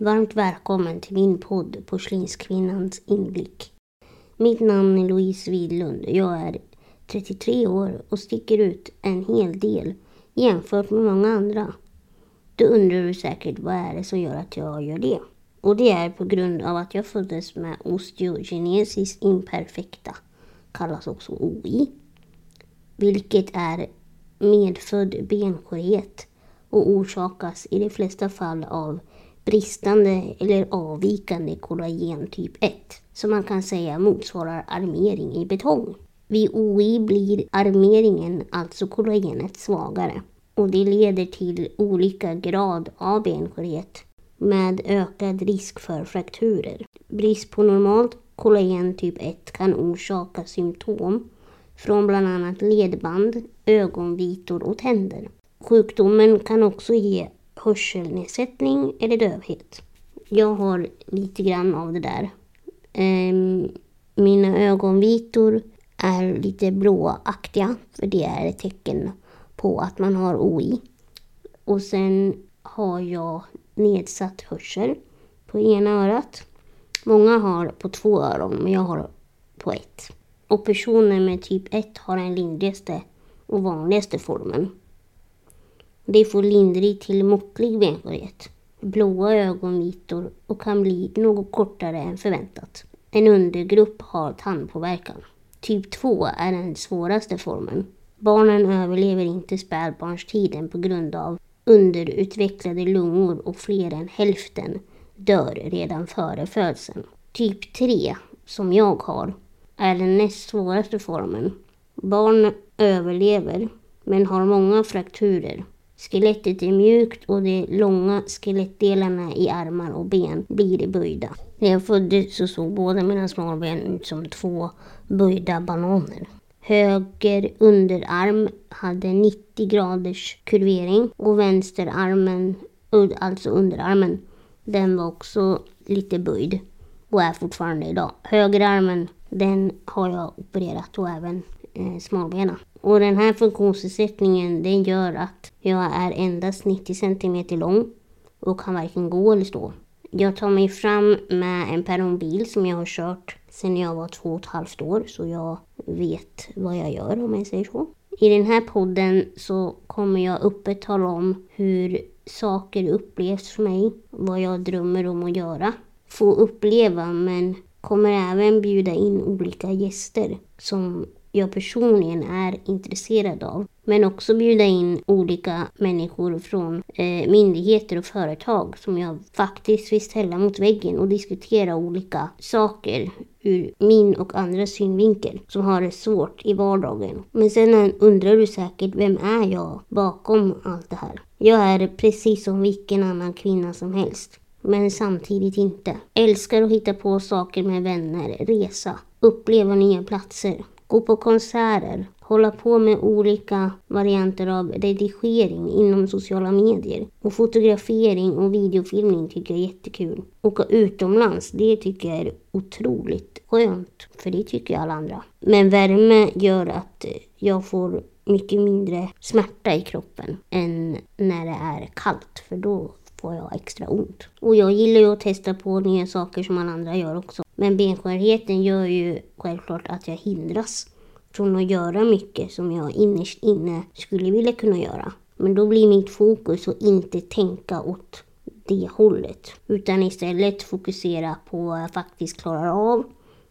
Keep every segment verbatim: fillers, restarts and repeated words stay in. Varmt välkommen till min podd på Schlinskvinnans inblick. Mitt namn är Louise Wiedlund. Jag är trettiotre år och sticker ut en hel del jämfört med många andra. Du undrar du säkert vad är det som gör att jag gör det? Och det är på grund av att jag föddes med osteogenesis imperfecta, kallas också O I, vilket är medfödd benskörhet och orsakas i de flesta fall av bristande eller avvikande kollagen typ ett, som man kan säga motsvarar armering i betong. Vid O I blir armeringen, alltså kollagenet, svagare och det leder till olika grad av benskörhet med ökad risk för frakturer. Brist på normalt kollagen typ ett kan orsaka symptom från bland annat ledband, ögonvitor och tänder. Sjukdomen kan också ge hörselnedsättning eller dövhet. Jag har lite grann av det där. Ehm, mina ögonvitor är lite blåaktiga, för det är ett tecken på att man har O I. Och sen har jag nedsatt hörsel på ena örat. Många har på två öron, men jag har på ett. Och personer med typ ett har den lindrigaste och vanligaste formen. Det får lindrig till måttlig benskörhet, blåa ögonvitor och kan bli något kortare än förväntat. En undergrupp har tandpåverkan. Typ två är den svåraste formen. Barnen överlever inte spädbarnstiden på grund av underutvecklade lungor och fler än hälften dör redan före födseln. Typ tre, som jag har, är den näst svåraste formen. Barn överlever men har många frakturer. Skelettet är mjukt och de långa skelettdelarna i armar och ben blir böjda. När jag föddes så såg båda mina smalben ut som två böjda bananer. Höger underarm hade nittio graders kurvering och vänsterarmen, alltså underarmen, den var också lite böjd och är fortfarande idag. Högerarmen, den har jag opererat och även eh, smalbena. Och den här funktionsnedsättningen, den gör att jag är endast nittio centimeter lång och kan varken gå eller stå. Jag tar mig fram med en perronbil som jag har kört sedan jag var två och ett halvt år, så jag vet vad jag gör om jag säger så. I den här podden så kommer jag öppet tala om hur saker upplevs för mig, vad jag drömmer om att göra, få uppleva, men kommer även bjuda in olika gäster som jag personligen är intresserad av, men också bjuda in olika människor från eh, myndigheter och företag som jag faktiskt vill ställa mot väggen och diskutera olika saker ur min och andra synvinkel som har det svårt i vardagen. Men sen undrar du säkert, vem är jag bakom allt det här? Jag är precis som vilken annan kvinna som helst, men samtidigt inte. Älskar att hitta på saker med vänner, resa, uppleva nya platser, gå på konserter, hålla på med olika varianter av redigering inom sociala medier. Och fotografering och videofilmning tycker jag är jättekul. Åka utomlands, det tycker jag är otroligt skönt, för det tycker jag alla andra. Men värme gör att jag får mycket mindre smärta i kroppen än när det är kallt, för då får jag extra ont. Och jag gillar ju att testa på nya saker som alla andra gör också. Men benskörheten gör ju självklart att jag hindras från att göra mycket som jag innerst inne skulle vilja kunna göra. Men då blir mitt fokus att inte tänka åt det hållet, utan istället fokusera på vad jag faktiskt klarar av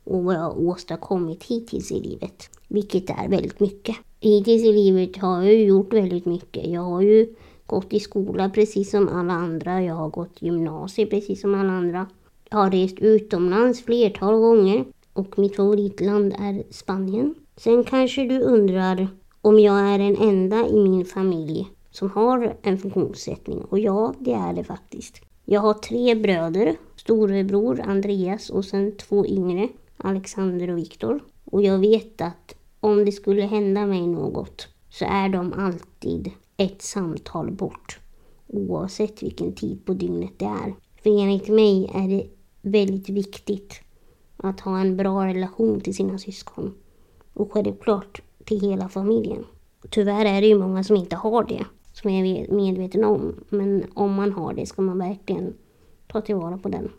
och vad jag har åstadkommit hittills i livet, vilket är väldigt mycket. Hittills i livet har jag gjort väldigt mycket. Jag har ju gått i skola precis som alla andra. Jag har gått gymnasiet precis som alla andra. Jag har rest utomlands flertal gånger och mitt favoritland är Spanien. Sen kanske du undrar om jag är den enda i min familj som har en funktionsnedsättning. Och ja, det är det faktiskt. Jag har tre bröder, storebror Andreas och sen två yngre, Alexander och Viktor. Och jag vet att om det skulle hända mig något så är de alltid ett samtal bort, oavsett vilken tid på dygnet det är. För enligt mig är det väldigt viktigt att ha en bra relation till sina syskon och självklart till hela familjen. Tyvärr är det ju många som inte har det, som jag är medveten om. Men om man har det ska man verkligen ta tillvara på den.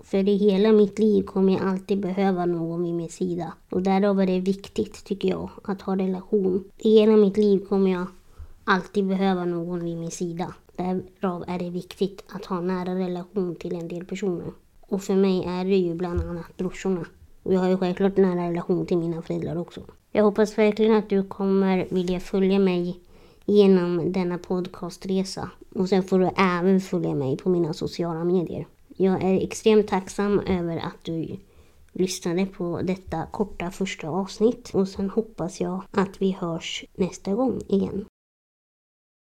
För i hela mitt liv kommer jag alltid behöva någon vid min sida. Och därav är det viktigt, tycker jag, att ha relation. I hela mitt liv kommer jag alltid behöva någon vid min sida. Därav är det viktigt att ha nära relation till en del personer. Och för mig är det ju bland annat brorsorna. Och jag har ju självklart nära relation till mina föräldrar också. Jag hoppas verkligen att du kommer vilja följa mig genom denna podcastresa. Och sen får du även följa mig på mina sociala medier. Jag är extremt tacksam över att du lyssnade på detta korta första avsnitt. Och sen hoppas jag att vi hörs nästa gång igen.